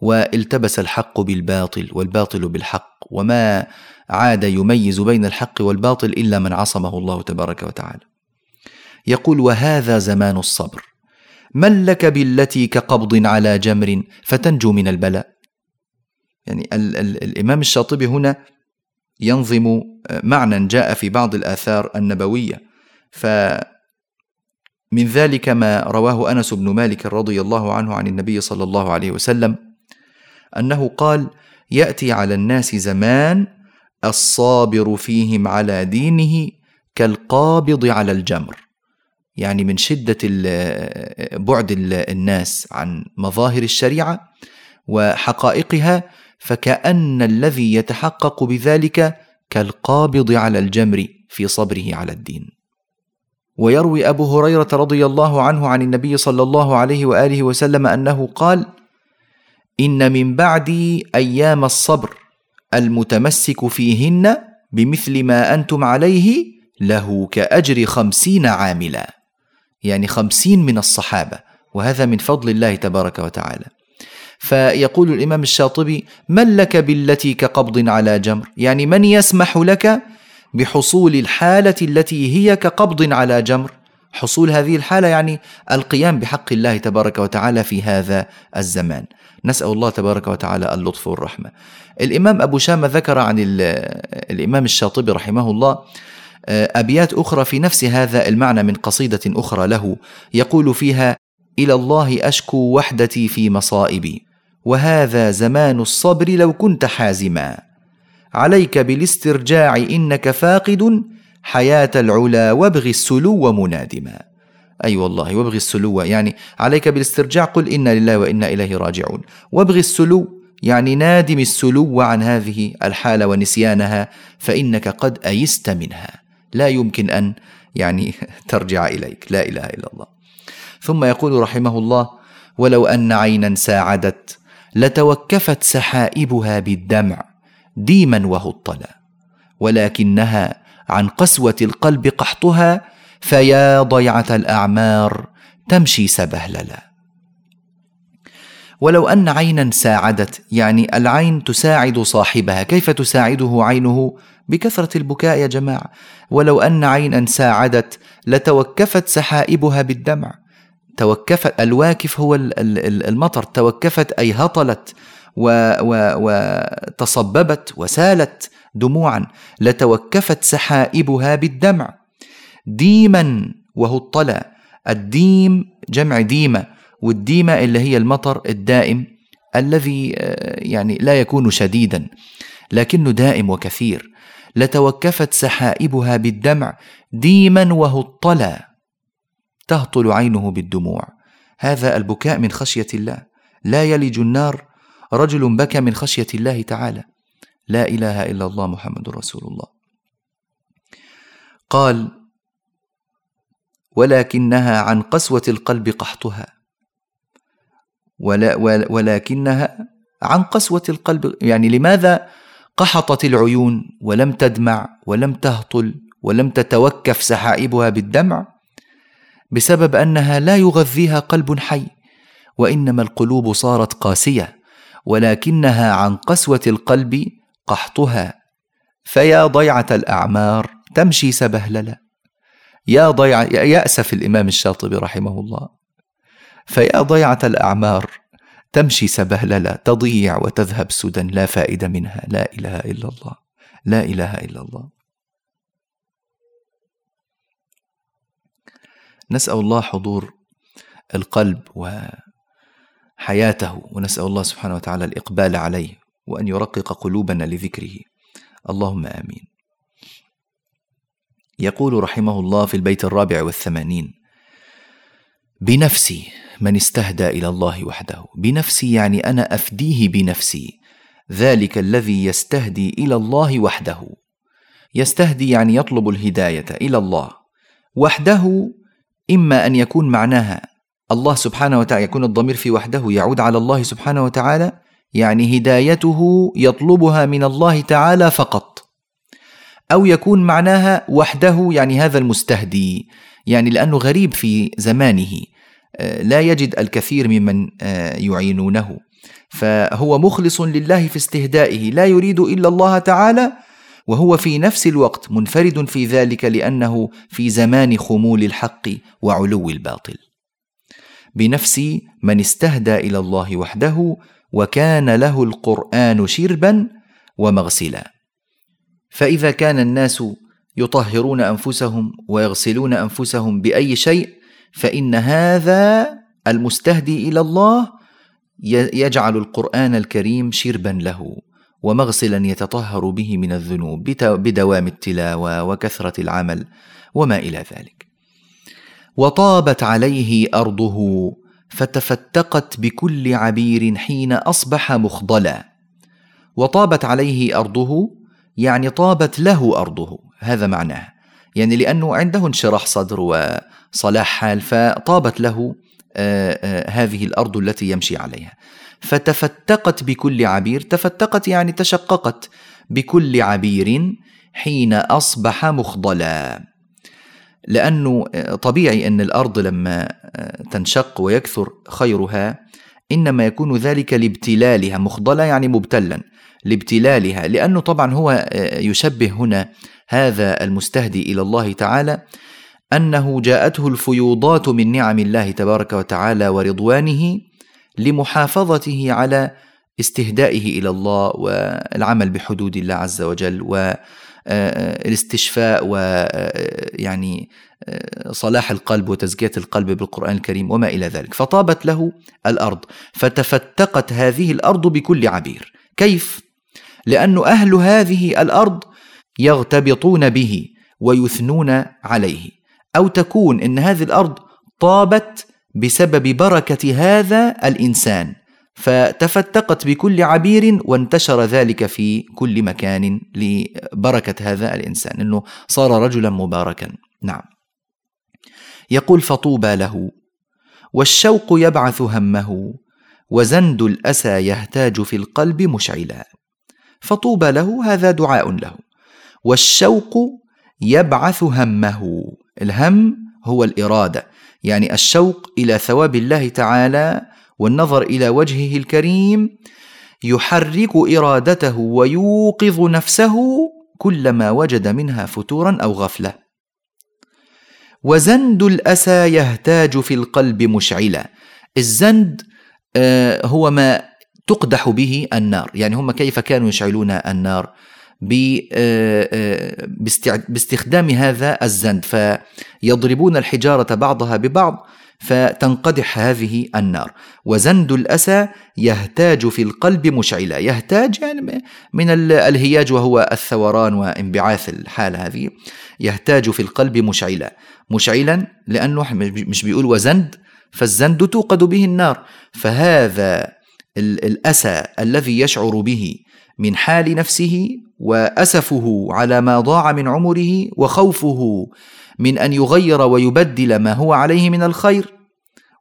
والتبس الحق بالباطل والباطل بالحق، وما عاد يميز بين الحق والباطل إلا من عصمه الله تبارك وتعالى. يقول: وهذا زمان الصبر، من لك بالتي كقبض على جمر فتنجو من البلاء. يعني الإمام الشاطبي هنا ينظم معنى جاء في بعض الآثار النبوية، فمن ذلك ما رواه أنس بن مالك رضي الله عنه عن النبي صلى الله عليه وسلم أنه قال: يأتي على الناس زمان الصابر فيهم على دينه كالقابض على الجمر. يعني من شدة بعد الناس عن مظاهر الشريعة وحقائقها، فكأن الذي يتحقق بذلك كالقابض على الجمر في صبره على الدين. ويروي أبو هريرة رضي الله عنه عن النبي صلى الله عليه وآله وسلم أنه قال: إن من بعدي أيام الصبر المتمسك فيهن بمثل ما أنتم عليه له كأجر 50 عاملا. يعني 50 من الصحابة، وهذا من فضل الله تبارك وتعالى. فيقول الإمام الشاطبي: من لك بالتي كقبض على جمر، يعني من يسمح لك بحصول الحالة التي هي كقبض على جمر. حصول هذه الحالة يعني القيام بحق الله تبارك وتعالى في هذا الزمان، نسأل الله تبارك وتعالى اللطف والرحمة. الإمام أبو شامة ذكر عن الإمام الشاطبي رحمه الله أبيات أخرى في نفس هذا المعنى من قصيدة أخرى له، يقول فيها: إلى الله أشكو وحدتي في مصائبي، وهذا زمان الصبر لو كنت حازما، عليك بالاسترجاع إنك فاقد حياة العلا وابغي السلو منادما. أي والله. وابغي السلو يعني عليك بالاسترجاع، قل إنا لله وإنا إليه راجعون. وابغي السلو يعني نادم السلو عن هذه الحالة ونسيانها، فإنك قد أيست منها، لا يمكن أن يعني ترجع إليك. لا إله إلا الله. ثم يقول رحمه الله: ولو أن عينا ساعدت لتوكفت سحائبها بالدمع ديما وهطلا، ولكنها عن قسوة القلب قحطها، فيا ضيعة الأعمار تمشي سبهللا. ولو أن عينا ساعدت، يعني العين تساعد صاحبها. كيف تساعده عينه؟ بكثرة البكاء يا جماعة. ولو أن عينا ساعدت لتوكفت سحائبها بالدمع. توكفت، الواكف هو المطر، توكفت أي هطلت وتصببت وسالت دموعا. لتوكفت سحائبها بالدمع ديما وهطلا. الديم جمع ديمة، والديمة اللي هي المطر الدائم الذي يعني لا يكون شديدا لكنه دائم وكثير. لتوكفت سحائبها بالدمع ديما وهطلا، تهطل عينه بالدموع. هذا البكاء من خشية الله. لا يلج النار رجل بكى من خشية الله تعالى. لا إله إلا الله محمد رسول الله. قال: ولكنها عن قسوة القلب قحطها، ولكنها عن قسوة القلب، يعني لماذا قحطت العيون ولم تدمع ولم تهطل ولم تتوكف سحائبها بالدمع؟ بسبب أنها لا يغذيها قلب حي، وإنما القلوب صارت قاسية. ولكنها عن قسوة القلب قحطها، فيا ضيعة الأعمار تمشي سبهللا. يا ضيعة، يأسف الإمام الشاطبي رحمه الله، فيا ضيعة الأعمار تمشي سبهللا، تضيع وتذهب سدى لا فائدة منها. لا إله إلا الله، لا إله إلا الله. نسأل الله حضور القلب وحياته، ونسأل الله سبحانه وتعالى الإقبال عليه، وأن يرقق قلوبنا لذكره، اللهم آمين. يقول رحمه الله في البيت 84: بنفسي من استهدى إلى الله وحده. بنفسي يعني أنا أفديه بنفسي، ذلك الذي يستهدي إلى الله وحده. يستهدي يعني يطلب الهداية إلى الله وحده. إما أن يكون معناها الله سبحانه وتعالى، يكون الضمير في وحده يعود على الله سبحانه وتعالى، يعني هدايته يطلبها من الله تعالى فقط. أو يكون معناها وحده، يعني هذا المستهدي، يعني لأنه غريب في زمانه لا يجد الكثير ممن يعينونه، فهو مخلص لله في استهدائه، لا يريد إلا الله تعالى، وهو في نفس الوقت منفرد في ذلك لأنه في زمان خمول الحق وعلو الباطل. بنفسي من استهدى إلى الله وحده، وكان له القرآن شربا ومغسلا. فإذا كان الناس يطهرون أنفسهم ويغسلون أنفسهم بأي شيء، فإن هذا المستهدي إلى الله يجعل القرآن الكريم شربا له ومغسلا يتطهر به من الذنوب بدوام التلاوة وكثرة العمل وما إلى ذلك. وطابت عليه أرضه فتفتقت بكل عبير حين أصبح مخضلا. وطابت عليه أرضه يعني طابت له أرضه، هذا معناه، يعني لأنه عنده انشراح صدر وصلاح حال، فطابت له هذه الأرض التي يمشي عليها. فتفتقت بكل عبير، تفتقت يعني تشققت بكل عبير حين أصبح مخضلا، لأنه طبيعي أن الأرض لما تنشق ويكثر خيرها إنما يكون ذلك لابتلالها. مخضلا يعني مبتلا، لابتلالها، لأنه طبعا هو يشبه هنا هذا المستهدي إلى الله تعالى أنه جاءته الفيوضات من نعم الله تبارك وتعالى ورضوانه لمحافظته على استهدائه إلى الله والعمل بحدود الله عز وجل والاستشفاء ويعني صلاح القلب وتزكية القلب بالقرآن الكريم وما إلى ذلك. فطابت له الأرض فتفتقت هذه الأرض بكل عبير. كيف؟ لأن أهل هذه الأرض يغتبطون به ويثنون عليه، أو تكون إن هذه الأرض طابت بسبب بركة هذا الإنسان، فتفتقت بكل عبير وانتشر ذلك في كل مكان لبركة هذا الإنسان، إنه صار رجلا مباركا. نعم. يقول: فطوبى له، والشوق يبعث همه، وزند الأسى يهتاج في القلب مشعلا. فطوبى له، هذا دعاء له. والشوق يبعث همه، الهم هو الإرادة، يعني الشوق إلى ثواب الله تعالى والنظر إلى وجهه الكريم يحرك إرادته ويوقظ نفسه كلما وجد منها فتورا أو غفلة. وزند الأسى يهتاج في القلب مشعلا. الزند هو ما تقدح به النار، يعني هم كيف كانوا يشعلون النار باستخدام هذا الزند، فيضربون الحجارة بعضها ببعض فتنقدح هذه النار. وزند الأسى يهتاج في القلب مشعلا، يهتاج يعني من الهياج وهو الثوران وانبعاث الحالة هذه، يهتاج في القلب مشعلا، مشعلا لأنه مش بيقول وزند، فالزند توقد به النار، فهذا الأسى الذي يشعر به من حال نفسه وأسفه على ما ضاع من عمره وخوفه من أن يغير ويبدل ما هو عليه من الخير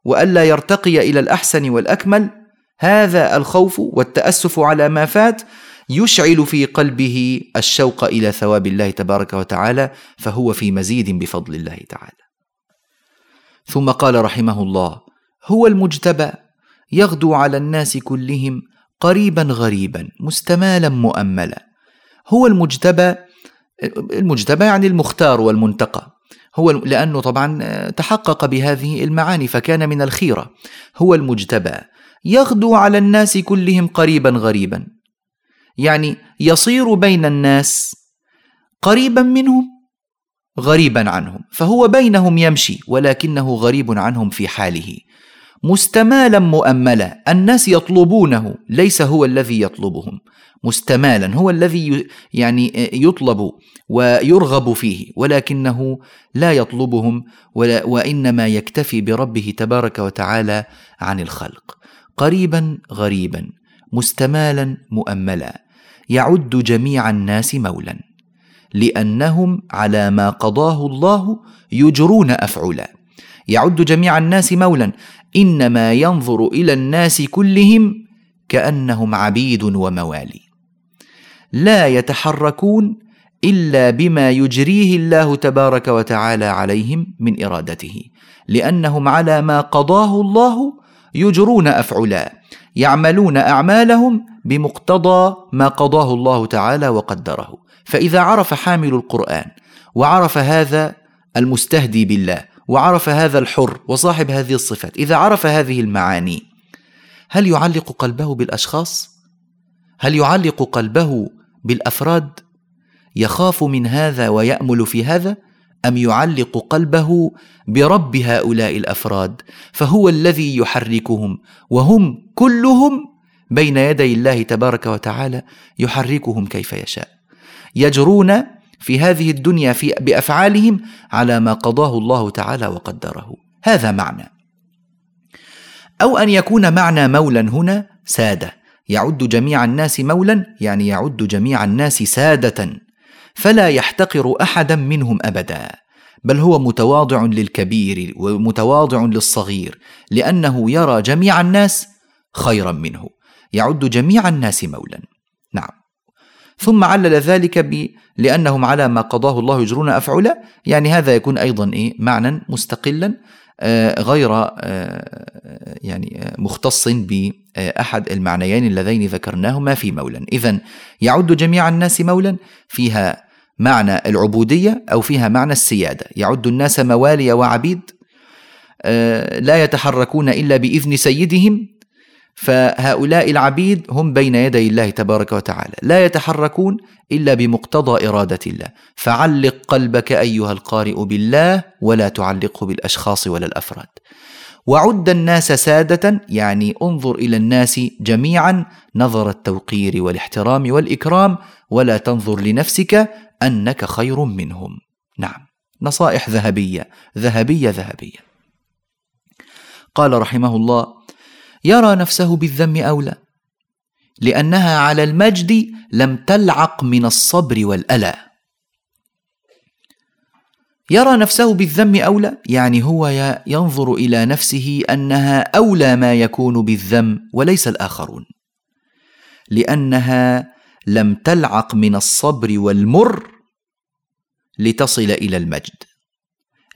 وألا يرتقي إلى الأحسن والأكمل، هذا الخوف والتأسف على ما فات يشعل في قلبه الشوق إلى ثواب الله تبارك وتعالى، فهو في مزيد بفضل الله تعالى. ثم قال رحمه الله: هو المجتبى يغدو على الناس كلهم قريبا غريبا مستمالا مؤملا. هو المجتبى، المجتبى يعني المختار والمنتقى، هو لأنه طبعا تحقق بهذه المعاني فكان من الخيرة. هو المجتبى يغدو على الناس كلهم قريبا غريبا، يعني يصير بين الناس قريبا منهم غريبا عنهم، فهو بينهم يمشي ولكنه غريب عنهم في حاله. مستمالا مؤملا، الناس يطلبونه ليس هو الذي يطلبهم، مستمالا هو الذي يعني يطلب ويرغب فيه ولكنه لا يطلبهم وإنما يكتفي بربه تبارك وتعالى عن الخلق. قريبا غريبا مستمالا مؤملا، يعد جميع الناس مولا لأنهم على ما قضاه الله يجرون أفعلا. يعد جميع الناس مولا، إنما ينظر إلى الناس كلهم كأنهم عبيد وموالي لا يتحركون إلا بما يجريه الله تبارك وتعالى عليهم من إرادته، لأنهم على ما قضاه الله يجرون أفعلا، يعملون أعمالهم بمقتضى ما قضاه الله تعالى وقدره. فإذا عرف حامل القرآن وعرف هذا المستهدي بالله وعرف هذا الحر وصاحب هذه الصفات، إذا عرف هذه المعاني، هل يعلق قلبه بالأشخاص؟ هل يعلق قلبه بالأفراد؟ يخاف من هذا ويأمل في هذا؟ أم يعلق قلبه برب هؤلاء الأفراد، فهو الذي يحركهم وهم كلهم بين يدي الله تبارك وتعالى، يحركهم كيف يشاء، يجرون في هذه الدنيا بأفعالهم على ما قضاه الله تعالى وقدره. هذا معنى. أو أن يكون معنى مولا هنا سادة، يعد جميع الناس مولا يعني يعد جميع الناس سادة، فلا يحتقر أحدا منهم أبدا، بل هو متواضع للكبير ومتواضع للصغير لأنه يرى جميع الناس خيرا منه، يعد جميع الناس مولا. نعم. ثم علل ذلك لأنهم على ما قضاه الله يجرون أفعلا، يعني هذا يكون أيضا معنى مستقلا غير يعني مختص بأحد المعنيين اللذين ذكرناهما في مولا. إذن يعد جميع الناس مولا فيها معنى العبودية أو فيها معنى السيادة، يعد الناس موالي وعبيد لا يتحركون إلا بإذن سيدهم، فهؤلاء العبيد هم بين يدي الله تبارك وتعالى لا يتحركون إلا بمقتضى إرادة الله. فعلق قلبك أيها القارئ بالله ولا تعلقه بالأشخاص ولا الأفراد. وعد الناس سادة، يعني انظر إلى الناس جميعا نظر التوقير والاحترام والإكرام ولا تنظر لنفسك أنك خير منهم. نعم، نصائح ذهبية ذهبية ذهبية. قال رحمه الله: يرى نفسه بالذم أولى، لأنها على المجد لم تلعق من الصبر والألى. يرى نفسه بالذم أولى، يعني هو ينظر إلى نفسه أنها أولى ما يكون بالذم وليس الآخرون، لأنها لم تلعق من الصبر والمر لتصل إلى المجد.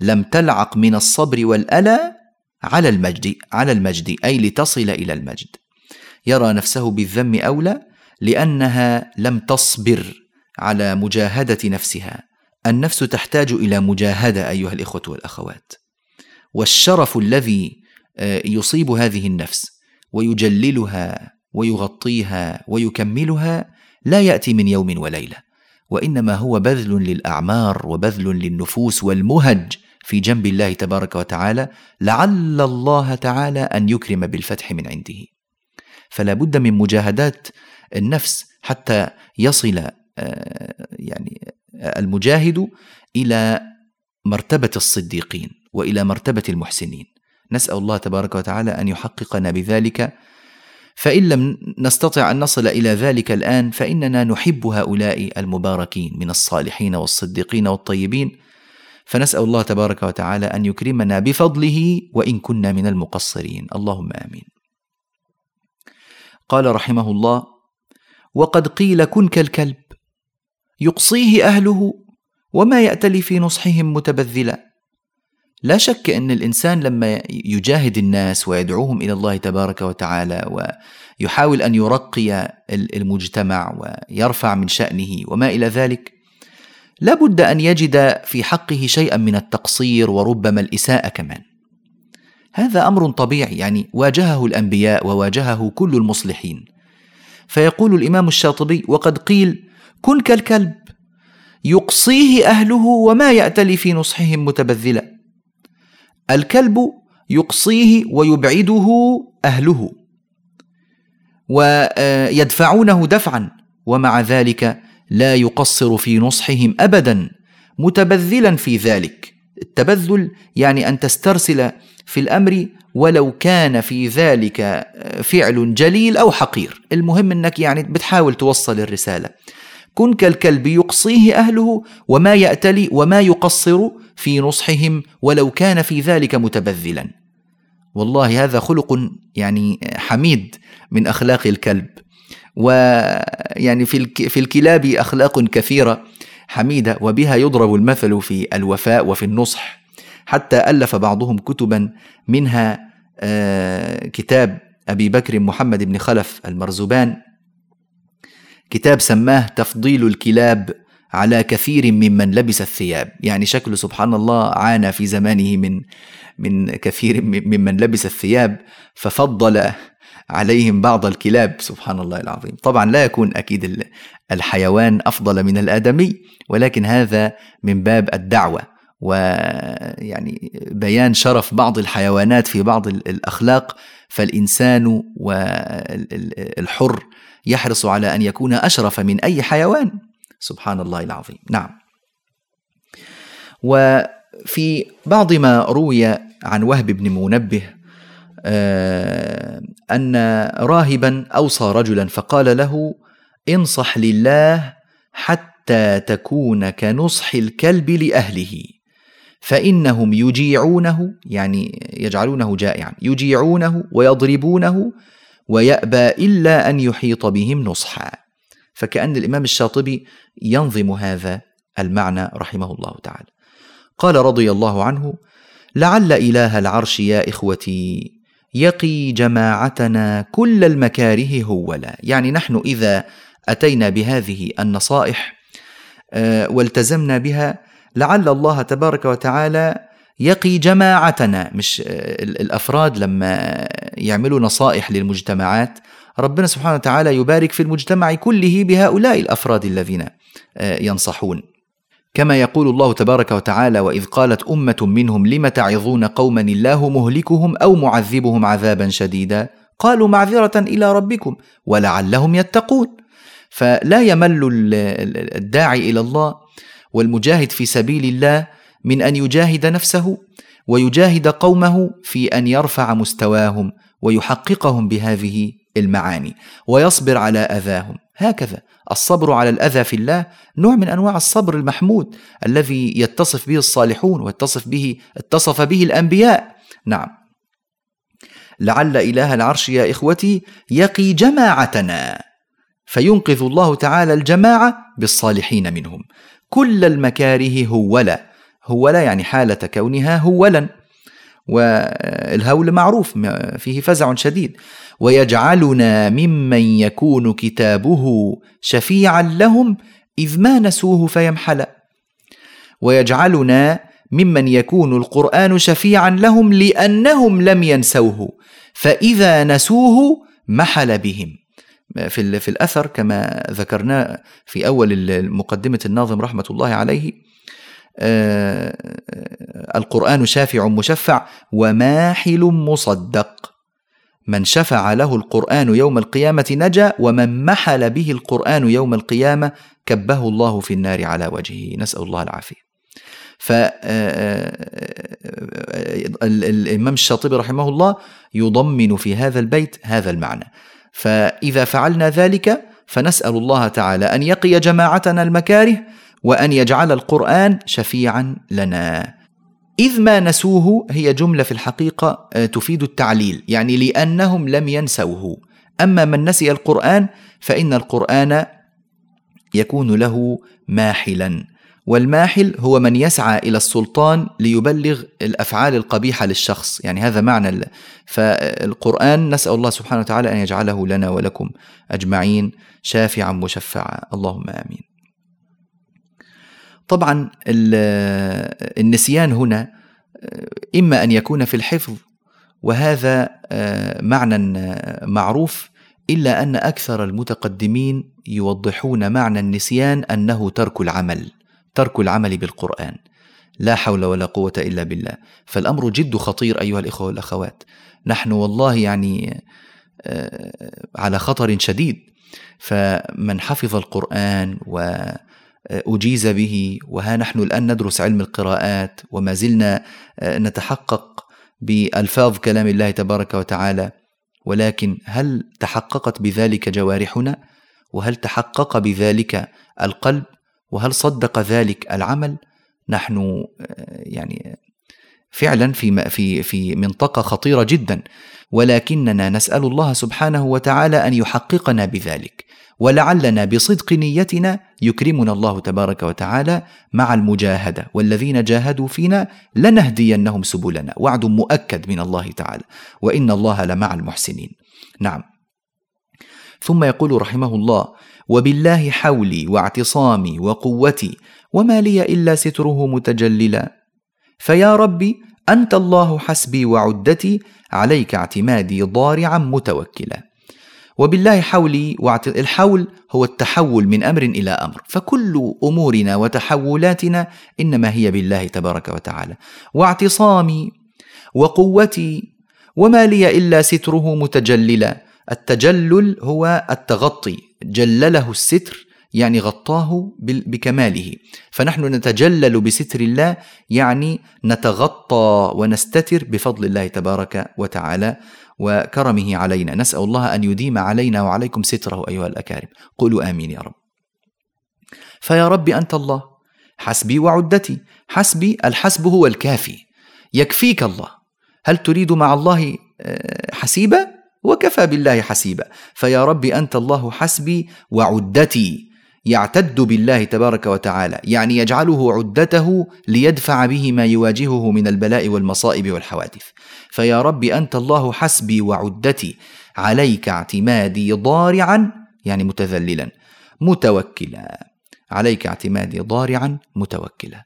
لم تلعق من الصبر والألى على المجد أي لتصل إلى المجد. يرى نفسه بالذم أولى لأنها لم تصبر على مجاهدة نفسها. النفس تحتاج إلى مجاهدة أيها الإخوة والأخوات، والشرف الذي يصيب هذه النفس ويجللها ويغطيها ويكملها لا يأتي من يوم وليلة، وإنما هو بذل للأعمار وبذل للنفوس والمهج في جنب الله تبارك وتعالى، لعل الله تعالى أن يكرم بالفتح من عنده. فلا بد من مجاهدات النفس حتى يصل المجاهد إلى مرتبة الصديقين وإلى مرتبة المحسنين. نسأل الله تبارك وتعالى أن يحققنا بذلك، فإن لم نستطع أن نصل إلى ذلك الآن فإننا نحب هؤلاء المباركين من الصالحين والصديقين والطيبين، فنسأل الله تبارك وتعالى أن يكرمنا بفضله وإن كنا من المقصرين، اللهم آمين. قال رحمه الله: وقد قيل كن كالكلب يقصيه أهله وما يأتلي في نصحهم متبذلا. لا شك أن الإنسان لما يجاهد الناس ويدعوهم إلى الله تبارك وتعالى ويحاول أن يرقي المجتمع ويرفع من شأنه وما إلى ذلك، لا بد أن يجد في حقه شيئا من التقصير وربما الإساءة كمان. هذا أمر طبيعي، يعني واجهه الأنبياء وواجهه كل المصلحين. فيقول الإمام الشاطبي: وقد قيل كن كالكلب يقصيه أهله وما يأتلي في نصحهم متبذلا. الكلب يقصيه ويبعده أهله ويدفعونه دفعا، ومع ذلك لا يقصر في نصحهم أبدا، متبذلا في ذلك. التبذل يعني أن تسترسل في الأمر ولو كان في ذلك فعل جليل أو حقير، المهم أنك يعني بتحاول توصل الرسالة. كن كالكلب يقصيه أهله وما يأتلي وما يقصر في نصحهم ولو كان في ذلك متبذلا. والله هذا خلق يعني حميد من أخلاق الكلب، ويعني في الكلاب أخلاق كثيرة حميدة، وبها يضرب المثل في الوفاء وفي النصح، حتى ألف بعضهم كتبا، منها كتاب أبي بكر محمد بن خلف المرزبان، كتاب سماه تفضيل الكلاب على كثير ممن لبس الثياب. يعني شكله سبحان الله عانى في زمانه من كثير ممن لبس الثياب، ففضل عليهم بعض الكلاب، سبحان الله العظيم. طبعا لا يكون أكيد الحيوان أفضل من الآدمي، ولكن هذا من باب الدعوة ويعني بيان شرف بعض الحيوانات في بعض الأخلاق. فالإنسان والحر يحرص على أن يكون أشرف من أي حيوان، سبحان الله العظيم. نعم. وفي بعض ما روي عن وهب بن منبه أن راهبا أوصى رجلا فقال له: انصح لله حتى تكون كنصح الكلب لأهله، فإنهم يجيعونه، يعني يجعلونه جائعا، يجيعونه ويضربونه ويأبى إلا أن يحيط بهم نصحا. فكأن الإمام الشاطبي ينظم هذا المعنى رحمه الله تعالى. قال رضي الله عنه: لعل إله العرش يا إخوتي يقي جماعتنا كل المكاره هولا. يعني نحن إذا أتينا بهذه النصائح والتزمنا بها، لعل الله تبارك وتعالى يقي جماعتنا، مش الأفراد لما يعملوا نصائح للمجتمعات، ربنا سبحانه وتعالى يبارك في المجتمع كله بهؤلاء الأفراد الذين ينصحون. كما يقول الله تبارك وتعالى: وإذ قالت أمة منهم لم تعظون قوما الله مهلكهم أو معذبهم عذابا شديدا قالوا معذرة إلى ربكم ولعلهم يتقون. فلا يمل الداعي إلى الله والمجاهد في سبيل الله من أن يجاهد نفسه ويجاهد قومه في أن يرفع مستواهم ويحققهم بهذه المعاني ويصبر على أذاهم. هكذا الصبر على الأذى في الله نوع من أنواع الصبر المحمود الذي يتصف به الصالحون واتصف به الأنبياء. نعم، لعل إله العرش يا إخوتي يقي جماعتنا، فينقذ الله تعالى الجماعة بالصالحين منهم. كل المكاره هولا يعني حالة كونها هولا، والهول معروف فيه فزع شديد. ويجعلنا ممن يكون كتابه شفيعا لهم إذ ما نسوه فيمحلا، ويجعلنا ممن يكون القرآن شفيعا لهم لأنهم لم ينسوه فإذا نسوه محل بهم. في الأثر كما ذكرنا في أول مقدمة الناظم رحمة الله عليه، القرآن شافع مشفع وماحل مصدق، من شفع له القرآن يوم القيامة نجا ومن محل به القرآن يوم القيامة كبه الله في النار على وجهه، نسأل الله العافية. فالإمام الشاطبي رحمه الله يضمن في هذا البيت هذا المعنى، فإذا فعلنا ذلك فنسأل الله تعالى أن يقي جماعتنا المكاره وأن يجعل القرآن شفيعا لنا. إذ ما نسوه هي جملة في الحقيقة تفيد التعليل، يعني لأنهم لم ينسوه. أما من نسي القرآن فإن القرآن يكون له ماحلا، والماحل هو من يسعى إلى السلطان ليبلغ الأفعال القبيحة للشخص، يعني هذا معنى فالقرآن. نسأل الله سبحانه وتعالى أن يجعله لنا ولكم أجمعين شافعا مشفعا، اللهم آمين. طبعا النسيان هنا إما أن يكون في الحفظ، وهذا معنى معروف، إلا أن أكثر المتقدمين يوضحون معنى النسيان أنه ترك العمل بالقرآن، لا حول ولا قوة إلا بالله. فالأمر جد خطير أيها الإخوة والأخوات، نحن والله يعني على خطر شديد. فمن حفظ القرآن وأجيز به، وها نحن الآن ندرس علم القراءات وما زلنا نتحقق بألفاظ كلام الله تبارك وتعالى، ولكن هل تحققت بذلك جوارحنا؟ وهل تحقق بذلك القلب؟ وهل صدق ذلك العمل؟ نحن يعني فعلا في منطقة خطيرة جدا، ولكننا نسأل الله سبحانه وتعالى أن يحققنا بذلك، ولعلنا بصدق نيتنا يكرمنا الله تبارك وتعالى مع المجاهدة، والذين جاهدوا فينا لنهدينهم سبلنا، وعد مؤكد من الله تعالى، وإن الله لمع المحسنين. نعم، ثم يقول رحمه الله: وبالله حولي واعتصامي وقوتي وما لي إلا ستره متجللا، فيا ربي أنت الله حسبي وعدتي عليك اعتمادي ضارعا متوكلا. وبالله حولي الحول هو التحول من أمر إلى أمر، فكل أمورنا وتحولاتنا إنما هي بالله تبارك وتعالى. واعتصامي وقوتي وما لي إلا ستره متجللا، التجلل هو التغطي، جلله الستر يعني غطاه بكماله، فنحن نتجلل بستر الله يعني نتغطى ونستتر بفضل الله تبارك وتعالى وكرمه علينا. نسأل الله أن يديم علينا وعليكم ستره أيها الأكارم، قولوا آمين يا رب. فيا رب أنت الله حسبي وعدتي، حسبي الحسب هو الكافي، يكفيك الله، هل تريد مع الله حسيبا؟ وكفى بالله حسيبا. فيا رب أنت الله حسبي وعدتي، يعتد بالله تبارك وتعالى، يعني يجعله عدته ليدفع به ما يواجهه من البلاء والمصائب والحوادث. فيا رب أنت الله حسبي وعدتي عليك اعتمادي ضارعا يعني متذللا متوكلا، عليك اعتمادي ضارعا متوكلا.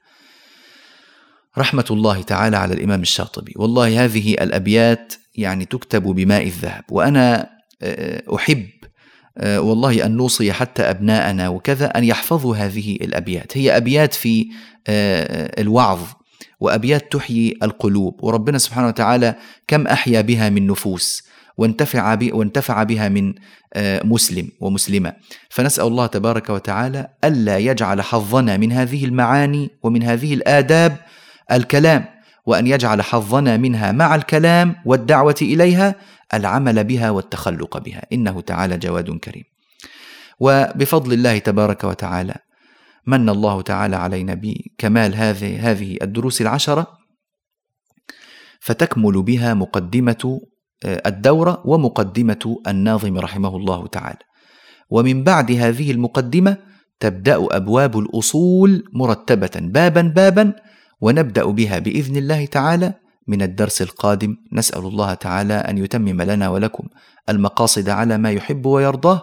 رحمة الله تعالى على الإمام الشاطبي، والله هذه الأبيات يعني تكتب بماء الذهب، وأنا أحب والله أن نوصي حتى أبناءنا وكذا أن يحفظوا هذه الأبيات، هي أبيات في الوعظ وأبيات تحيي القلوب، وربنا سبحانه وتعالى كم أحيا بها من نفوس وانتفع بها من مسلم ومسلمة. فنسأل الله تبارك وتعالى ألا يجعل حظنا من هذه المعاني ومن هذه الآداب الكلام، وأن يجعل حظنا منها مع الكلام والدعوة إليها العمل بها والتخلق بها، إنه تعالى جواد كريم. وبفضل الله تبارك وتعالى من الله تعالى علينا بكمال هذه الدروس العشرة، فتكمل بها مقدمة الدورة ومقدمة الناظم رحمه الله تعالى. ومن بعد هذه المقدمة تبدأ أبواب الأصول مرتبة بابا بابا، ونبدأ بها بإذن الله تعالى من الدرس القادم. نسأل الله تعالى أن يتمم لنا ولكم المقاصد على ما يحب ويرضاه،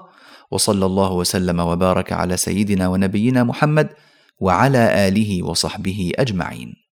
وصلى الله وسلم وبارك على سيدنا ونبينا محمد وعلى آله وصحبه أجمعين.